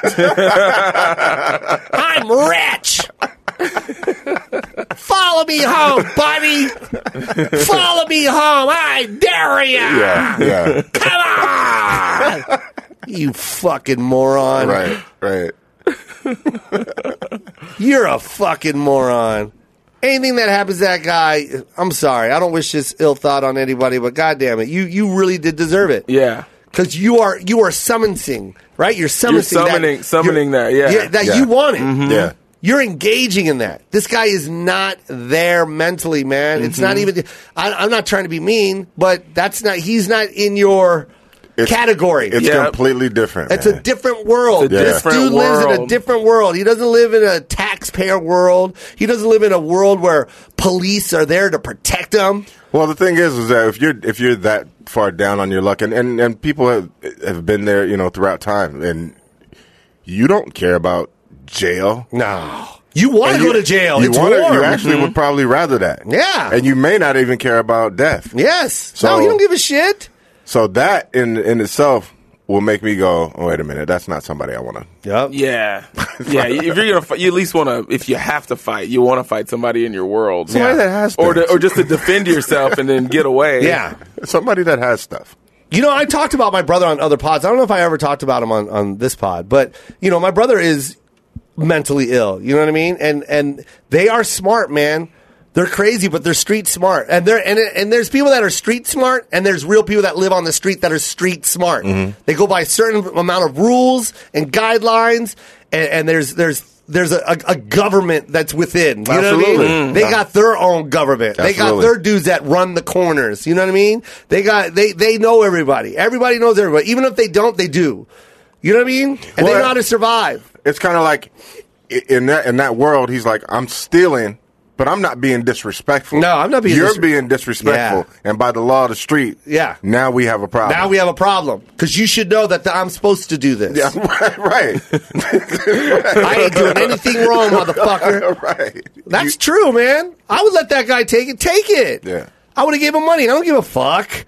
2nd. I'm rich. Follow me home, buddy. Follow me home. I dare you. Yeah. Come on. You fucking moron. Right. You're a fucking moron. Anything that happens to that guy, I'm sorry. I don't wish this ill thought on anybody, but goddamn it, you really did deserve it. Yeah. Because you are summoning, right? You're summoning that. That you want it. Mm-hmm. Yeah. You're engaging in that. This guy is not there mentally, man. Mm-hmm. It's not even, I'm not trying to be mean, but he's not in your... category. It's completely different. It's a different world. This dude lives in a different world. He doesn't live in a taxpayer world. He doesn't live in a world where police are there to protect him. Well, the thing is that if you're that far down on your luck, and people have been there, you know, throughout time, and you don't care about jail. No. You want to go to jail. You actually would probably rather that. Yeah. And you may not even care about death. Yes. So, no, you don't give a shit. So that in itself will make me go, oh, wait a minute, that's not somebody I want to. Yep. Yeah. Yeah. If you're gonna fight, you at least want to. If you have to fight, you want to fight somebody in your world. Somebody that has stuff, or just to defend yourself and then get away. Yeah. Somebody that has stuff. You know, I talked about my brother on other pods. I don't know if I ever talked about him on this pod, but you know, my brother is mentally ill. You know what I mean? And they are smart, man. They're crazy, but they're street smart. And there's people that are street smart, and there's real people that live on the street that are street smart. Mm-hmm. They go by a certain amount of rules and guidelines, and there's a government that's within. You know what I mean? Mm-hmm. They got their own government. They got their dudes that run the corners. You know what I mean? They know everybody. Everybody knows everybody. Even if they don't, they do. You know what I mean? And they know how to survive. It's kind of like in that world, he's like, I'm stealing. But I'm not being disrespectful. No, I'm not being disrespectful. You're being disrespectful. Yeah. And by the law of the street, now we have a problem. Now we have a problem. Because you should know that I'm supposed to do this. Yeah, right. I ain't doing anything wrong, motherfucker. Right. That's true, man. I would let that guy take it. Take it. Yeah. I would have gave him money. I don't give a fuck.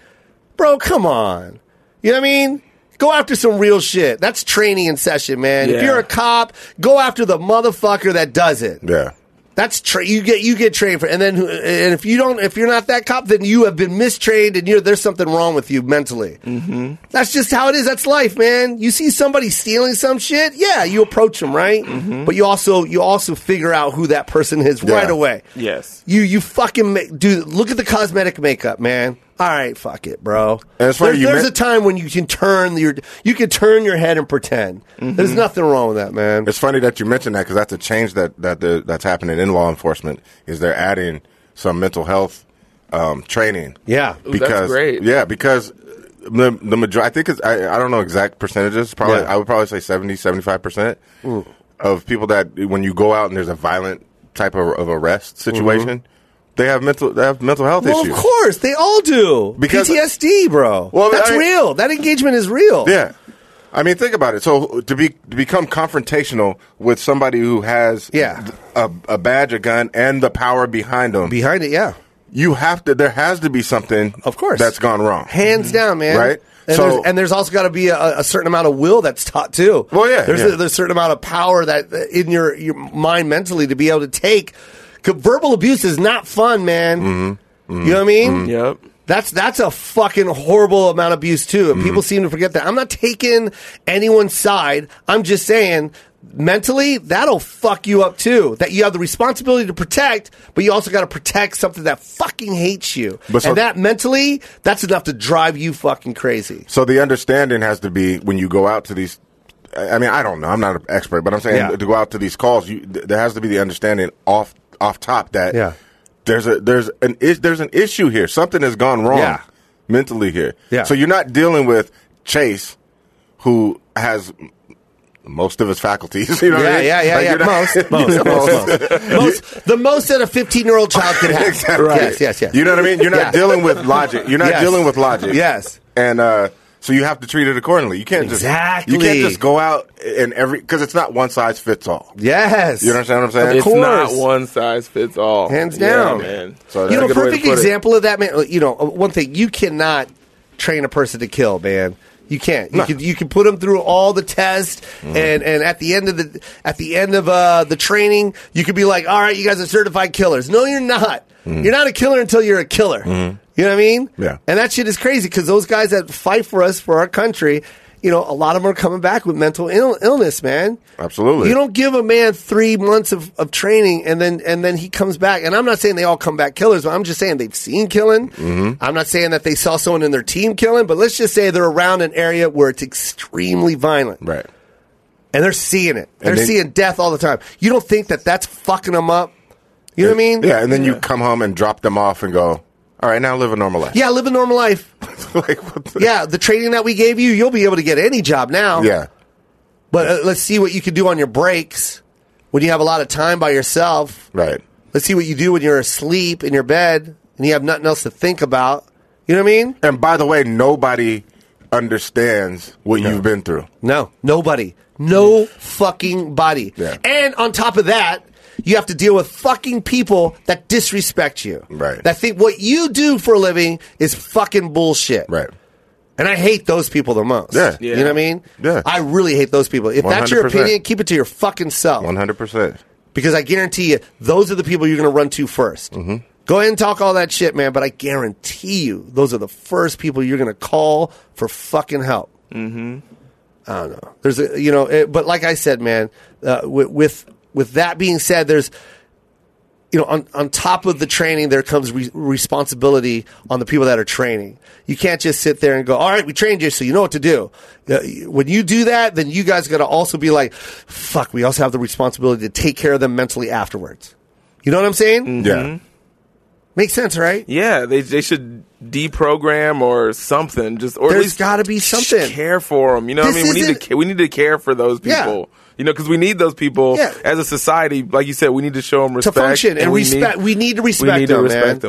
Bro, come on. You know what I mean? Go after some real shit. That's training in session, man. Yeah. If you're a cop, go after the motherfucker that does it. Yeah. That's you get trained for, and if you're not that cop, then you have been mistrained, and there's something wrong with you mentally. Mm-hmm. That's just how it is. That's life, man. You see somebody stealing some shit, yeah, you approach them right, mm-hmm. but you also figure out who that person is right away. Yes, you fucking look at the cosmetic makeup, man. All right, fuck it, bro. There's a time when you can turn your head and pretend. Mm-hmm. There's nothing wrong with that, man. It's funny that you mentioned that because that's a change that's happening in law enforcement is they're adding some mental health training. Yeah, that's great. Yeah, because the majority, I think it's I don't know exact percentages. Probably I would probably say 70-75% of people that when you go out and there's a violent type of arrest situation. Mm-hmm. They have mental health issues. Of course, they all do. Because PTSD, bro. Well, that's real. That engagement is real. Yeah, I mean, think about it. So to become confrontational with somebody who has a badge, a gun, and the power behind it, yeah. You have to. There has to be something, of course, that's gone wrong. Hands down, man. Right. And, so, there's also got to be a certain amount of will that's taught too. Well, yeah. There's a certain amount of power that in your mind mentally to be able to take. Verbal abuse is not fun, man. Mm-hmm. Mm-hmm. You know what I mean? Mm-hmm. Yep. That's a fucking horrible amount of abuse, too. And people seem to forget that. I'm not taking anyone's side. I'm just saying, mentally, that'll fuck you up, too. That you have the responsibility to protect, but you also got to protect something that fucking hates you. And that mentally, that's enough to drive you fucking crazy. So the understanding has to be when you go out to these... I mean, I don't know. I'm not an expert, but I'm saying to go out to these calls, there has to be the understanding off top that there's an issue here. Something has gone wrong mentally here. Yeah. So you're not dealing with Chase, who has most of his faculties. You know what I mean? The most that a 15-year-old child could have. Exactly. Right. Yes. You know what I mean? You're not dealing with logic. You're not dealing with logic. Yes. And so you have to treat it accordingly. You can't just go out and because it's not one size fits all. Yes. You understand what I'm saying? It's not one size fits all. Hands down. Yeah, man. So a perfect example of that, man, one thing, you cannot train a person to kill, man. You can't. You can put them through all the tests, and at the end of the training, you could be like, all right, you guys are certified killers. No, you're not. Mm. You're not a killer until you're a killer. Mm. You know what I mean? Yeah. And that shit is crazy because those guys that fight for us, for our country, a lot of them are coming back with mental illness, man. Absolutely. You don't give a man 3 months of training and then he comes back. And I'm not saying they all come back killers, but I'm just saying they've seen killing. Mm-hmm. I'm not saying that they saw someone in their team killing, but let's just say they're around an area where it's extremely violent. Right. And they're seeing it. They're seeing death all the time. You don't think that that's fucking them up? You know what I mean? Yeah, and then you come home and drop them off and go, all right, now live a normal life. Yeah, live a normal life. The training that we gave you, you'll be able to get any job now. Yeah. But let's see what you can do on your breaks when you have a lot of time by yourself. Right. Let's see what you do when you're asleep in your bed and you have nothing else to think about. You know what I mean? And by the way, nobody understands what you've been through. No, nobody. No fucking body. Yeah. And on top of that, you have to deal with fucking people that disrespect you. Right. That think what you do for a living is fucking bullshit. Right. And I hate those people the most. Yeah. You know what I mean? Yeah. I really hate those people. If 100%. That's your opinion, keep it to your fucking self. 100%. Because I guarantee you, those are the people you're going to run to first. Mm-hmm. Go ahead and talk all that shit, man, but I guarantee you, those are the first people you're going to call for fucking help. Mm-hmm. I don't know. There's a, but like I said, man, with that being said, there's, on top of the training, there comes responsibility on the people that are training. You can't just sit there and go, all right, we trained you, so you know what to do. When you do that, then you guys got to also be like, fuck, we also have the responsibility to take care of them mentally afterwards. You know what I'm saying? Mm-hmm. Yeah. Makes sense, right? Yeah, they should deprogram or something. There's got to be something. Care for them. You know what I mean? We need to care for those people. Yeah. Because we need those people as a society. Like you said, we need to show them respect. To function and respect. We need to respect them,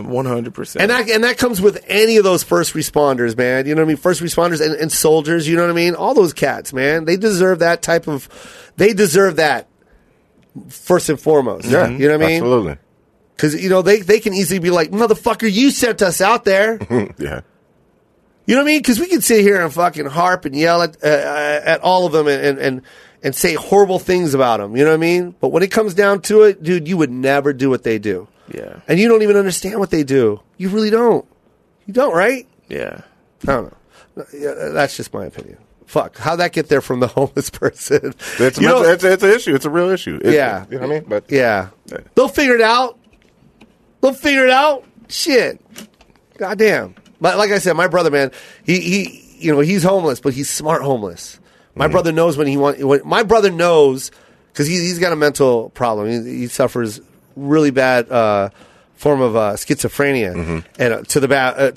100%. And that comes with any of those first responders, man. You know what I mean? First responders and soldiers, you know what I mean? All those cats, man. They deserve that they deserve that first and foremost. Yeah. You know what I mean? Absolutely. Because, they can easily be like, motherfucker, you sent us out there. Yeah. You know what I mean? Because we could sit here and fucking harp and yell at all of them and say horrible things about them. You know what I mean? But when it comes down to it, dude, you would never do what they do. Yeah. And you don't even understand what they do. You really don't. You don't, right? Yeah. I don't know. That's just my opinion. Fuck. How'd that get there from the homeless person? It's an issue. It's a real issue. Yeah. You know what I mean? But yeah. They'll figure it out. They'll figure it out. Shit. Goddamn. But like I said, my brother, man, he's homeless, but he's smart homeless. My brother knows when he wants. My brother knows because he's got a mental problem. He suffers really bad form of schizophrenia, and to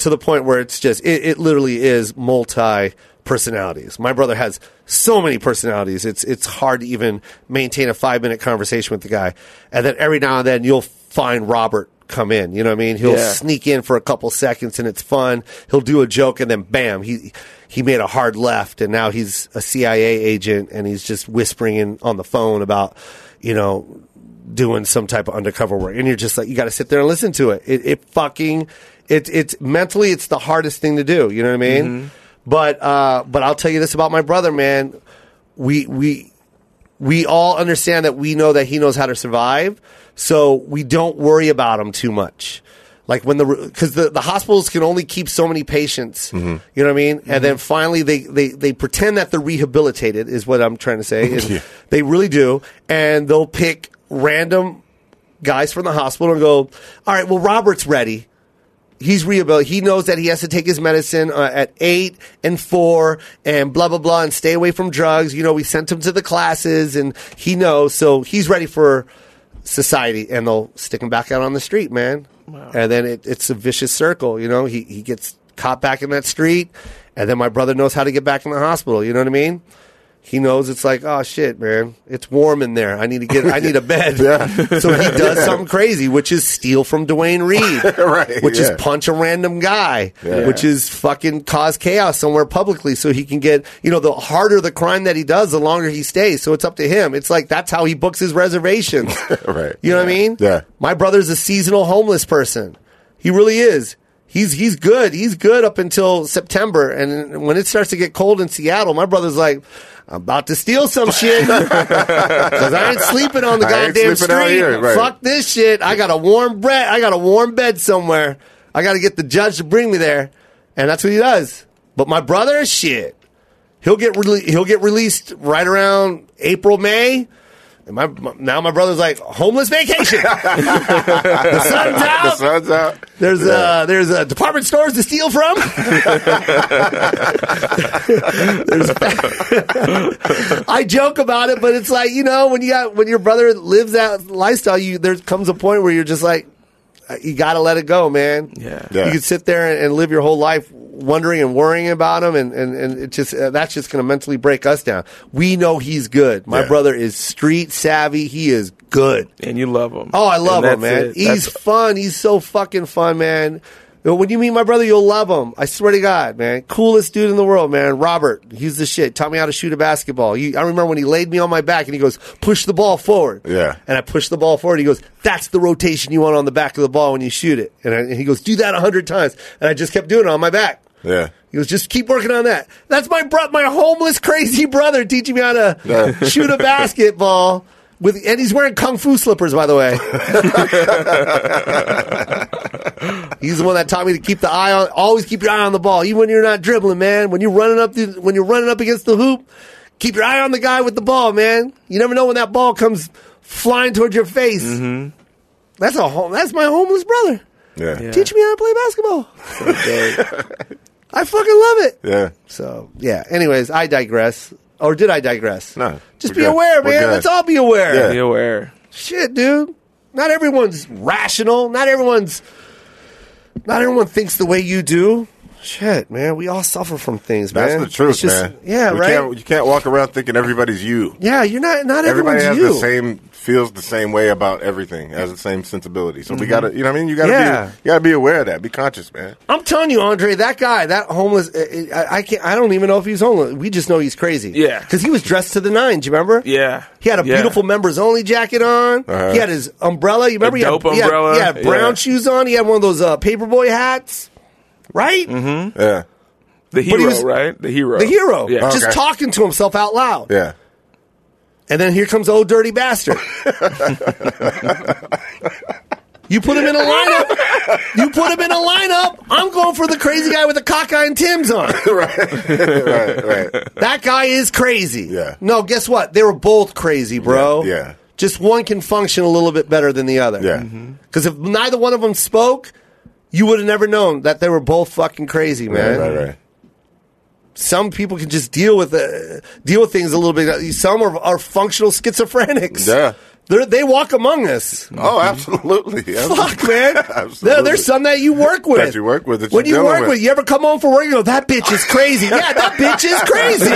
the point where it's just it literally is multi personalities. My brother has so many personalities. It's hard to even maintain a 5-minute conversation with the guy. And then every now and then you'll find Robert come in. You know what I mean? He'll sneak in for a couple seconds and it's fun. He'll do a joke and then bam, he made a hard left and now he's a CIA agent and he's just whispering in on the phone about, doing some type of undercover work. And you're just like, you got to sit there and listen to it. It's mentally, it's the hardest thing to do. You know what I mean? Mm-hmm. But I'll tell you this about my brother, man. We all understand that we know that he knows how to survive, so we don't worry about him too much. Like because the hospitals can only keep so many patients, you know what I mean? Mm-hmm. And then finally they pretend that they're rehabilitated is what I'm trying to say. They really do, and they'll pick random guys from the hospital and go, all right, well, Robert's ready. He's rehabilitated. He knows that he has to take his medicine at 8 and 4 and blah, blah, blah, and stay away from drugs. We sent him to the classes and he knows. So he's ready for society, and they'll stick him back out on the street, man. Wow. And then it's a vicious circle. He gets caught back in that street, and then my brother knows how to get back in the hospital. You know what I mean? He knows it's like, oh shit, man, it's warm in there. I need a bed. Yeah. So he does something crazy, which is steal from Duane Reade, right? Which is punch a random guy, which is fucking cause chaos somewhere publicly, so he can get. The harder the crime that he does, the longer he stays. So it's up to him. It's like that's how he books his reservations, right? You know what I mean? Yeah. My brother's a seasonal homeless person. He really is. He's good. He's good up until September, and when it starts to get cold in Seattle, my brother's like, I'm about to steal some shit because I ain't sleeping on the goddamn street. Here, right. Fuck this shit. I got a warm bed somewhere. I got to get the judge to bring me there, and that's what he does. But my brother, shit, he'll get released right around April, May. And now my brother's like, homeless vacation. The sun's out. There's department stores to steal from. I joke about it, but it's like, when your brother lives that lifestyle, there comes a point where you're just like, you got to let it go, man. Yeah. You can sit there and live your whole life wondering and worrying about him, and it just that's just going to mentally break us down. We know he's good. My brother is street savvy. He is good, and you love him. Oh, I love him, man. He's fun. He's so fucking fun, man. When you meet my brother, you'll love him. I swear to God, man. Coolest dude in the world, man. Robert, he's the shit. Taught me how to shoot a basketball. I remember when he laid me on my back and he goes, push the ball forward. Yeah. And I push the ball forward. He goes, that's the rotation you want on the back of the ball when you shoot it. And he goes, do that 100 times. And I just kept doing it on my back. Yeah. He goes, just keep working on that. That's my homeless, crazy brother teaching me how to shoot a basketball. And he's wearing kung fu slippers, by the way. He's the one that taught me to always keep your eye on the ball, even when you're not dribbling, man. When you're running up against the hoop, keep your eye on the guy with the ball, man. You never know when that ball comes flying towards your face. Mm-hmm. That's my homeless brother. Yeah. Teach me how to play basketball. So I fucking love it. Yeah. So, yeah. Anyways, I digress. Or did I digress? No. Just be aware, man. Let's all be aware. Yeah. Be aware. Shit, dude. Not everyone's rational. Not everyone thinks the way you do. Shit, man. We all suffer from things, man. That's the truth, man. Yeah, right? You can't walk around thinking everybody's you. Yeah, you're not everyone's you. Everybody has feels the same way about everything, has the same sensibility. So we gotta, you gotta be aware of that. Be conscious, man. I'm telling you, Andre, that guy, that homeless, I don't even know if he's homeless. We just know he's crazy. Yeah. Because he was dressed to the nines, you remember? Yeah. He had a beautiful members only jacket on. Uh-huh. He had his umbrella. You remember? Umbrella. He had brown shoes on. He had one of those paperboy hats. Right? Mm-hmm. Yeah. The hero, right? The hero. The hero. Yeah. Just talking to himself out loud. Yeah. And then here comes old dirty bastard. You put him in a lineup. You put him in a lineup. I'm going for the crazy guy with the cockeye and Tim's on. Right. That guy is crazy. Yeah. No, guess what? They were both crazy, bro. Yeah. Just one can function a little bit better than the other. Yeah. Because if neither one of them spoke, you would have never known that they were both fucking crazy, man. Right. Some people can just deal with things a little bit. Some are functional schizophrenics. Yeah. They walk among us. Oh, absolutely. Fuck, man. Absolutely. There's some that you work with. When you work with, you ever come home from work and go, that bitch is crazy. Yeah, that bitch is crazy.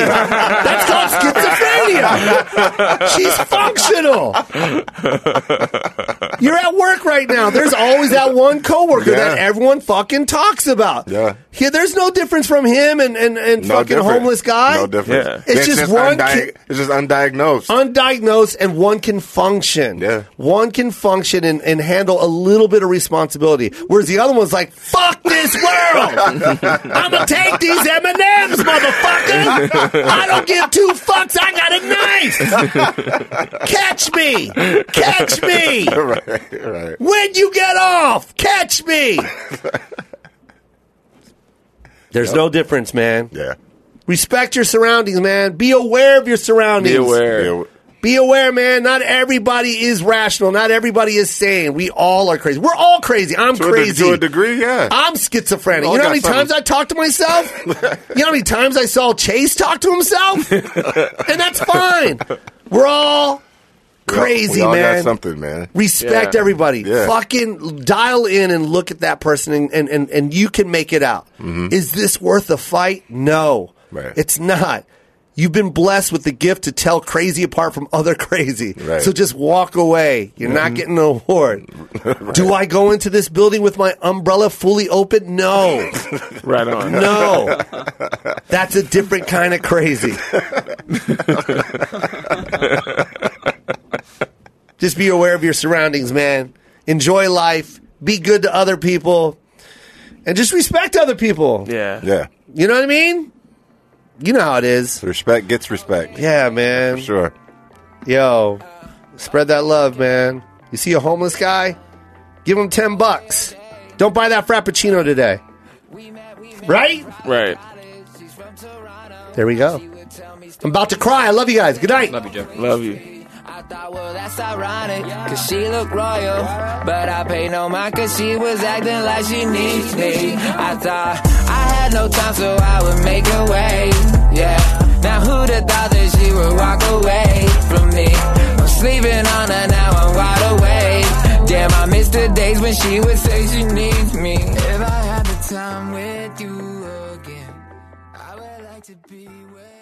That's called schizophrenia. She's functional. You're at work right now. There's always that one coworker that everyone fucking talks about. Yeah. Yeah, there's no difference from him and no fucking difference. Homeless guy. No difference. Yeah. It's just undiagnosed. Undiagnosed, and one can function. Yeah. One can function and handle a little bit of responsibility. Whereas the other one's like, fuck this world. I'm going to take these M&Ms, motherfucker. I don't give two fucks. I got a knife. Catch me. Right. When you get off, catch me. There's no difference, man. Yeah. Respect your surroundings, man. Be aware of your surroundings. Be aware, man. Not everybody is rational. Not everybody is sane. We all are crazy. We're all crazy. I'm crazy. To a degree, yeah. I'm schizophrenic. You know how many times I talk to myself? You know how many times I saw Chase talk to himself? And that's fine. We're all crazy, man. We all got something, man. Respect everybody. Yeah. Fucking dial in and look at that person, and you can make it out. Mm-hmm. Is this worth a fight? No. Right. It's not. You've been blessed with the gift to tell crazy apart from other crazy. Right. So just walk away. You're not getting an award. Right. Do I go into this building with my umbrella fully open? No. Right on. No. That's a different kind of crazy. Just be aware of your surroundings, man. Enjoy life. Be good to other people. And just respect other people. Yeah. You know what I mean? You know how it is. Respect gets respect. Yeah, man. For sure. Yo, spread that love, man. You see a homeless guy? Give him $10. Don't buy that Frappuccino today. Right? There we go. I'm about to cry. I love you guys. Good night. Love you, Jeff. Love you. I thought, well, that's ironic, cause she looked royal, but I paid no mind cause she was acting like she needs me. I thought I had no time, so I would make her way. Yeah, now who'd have thought that she would walk away from me? I'm sleeping on her now, I'm wide awake. Damn, I missed the days when she would say she needs me. If I had the time with you again, I would like to be with you.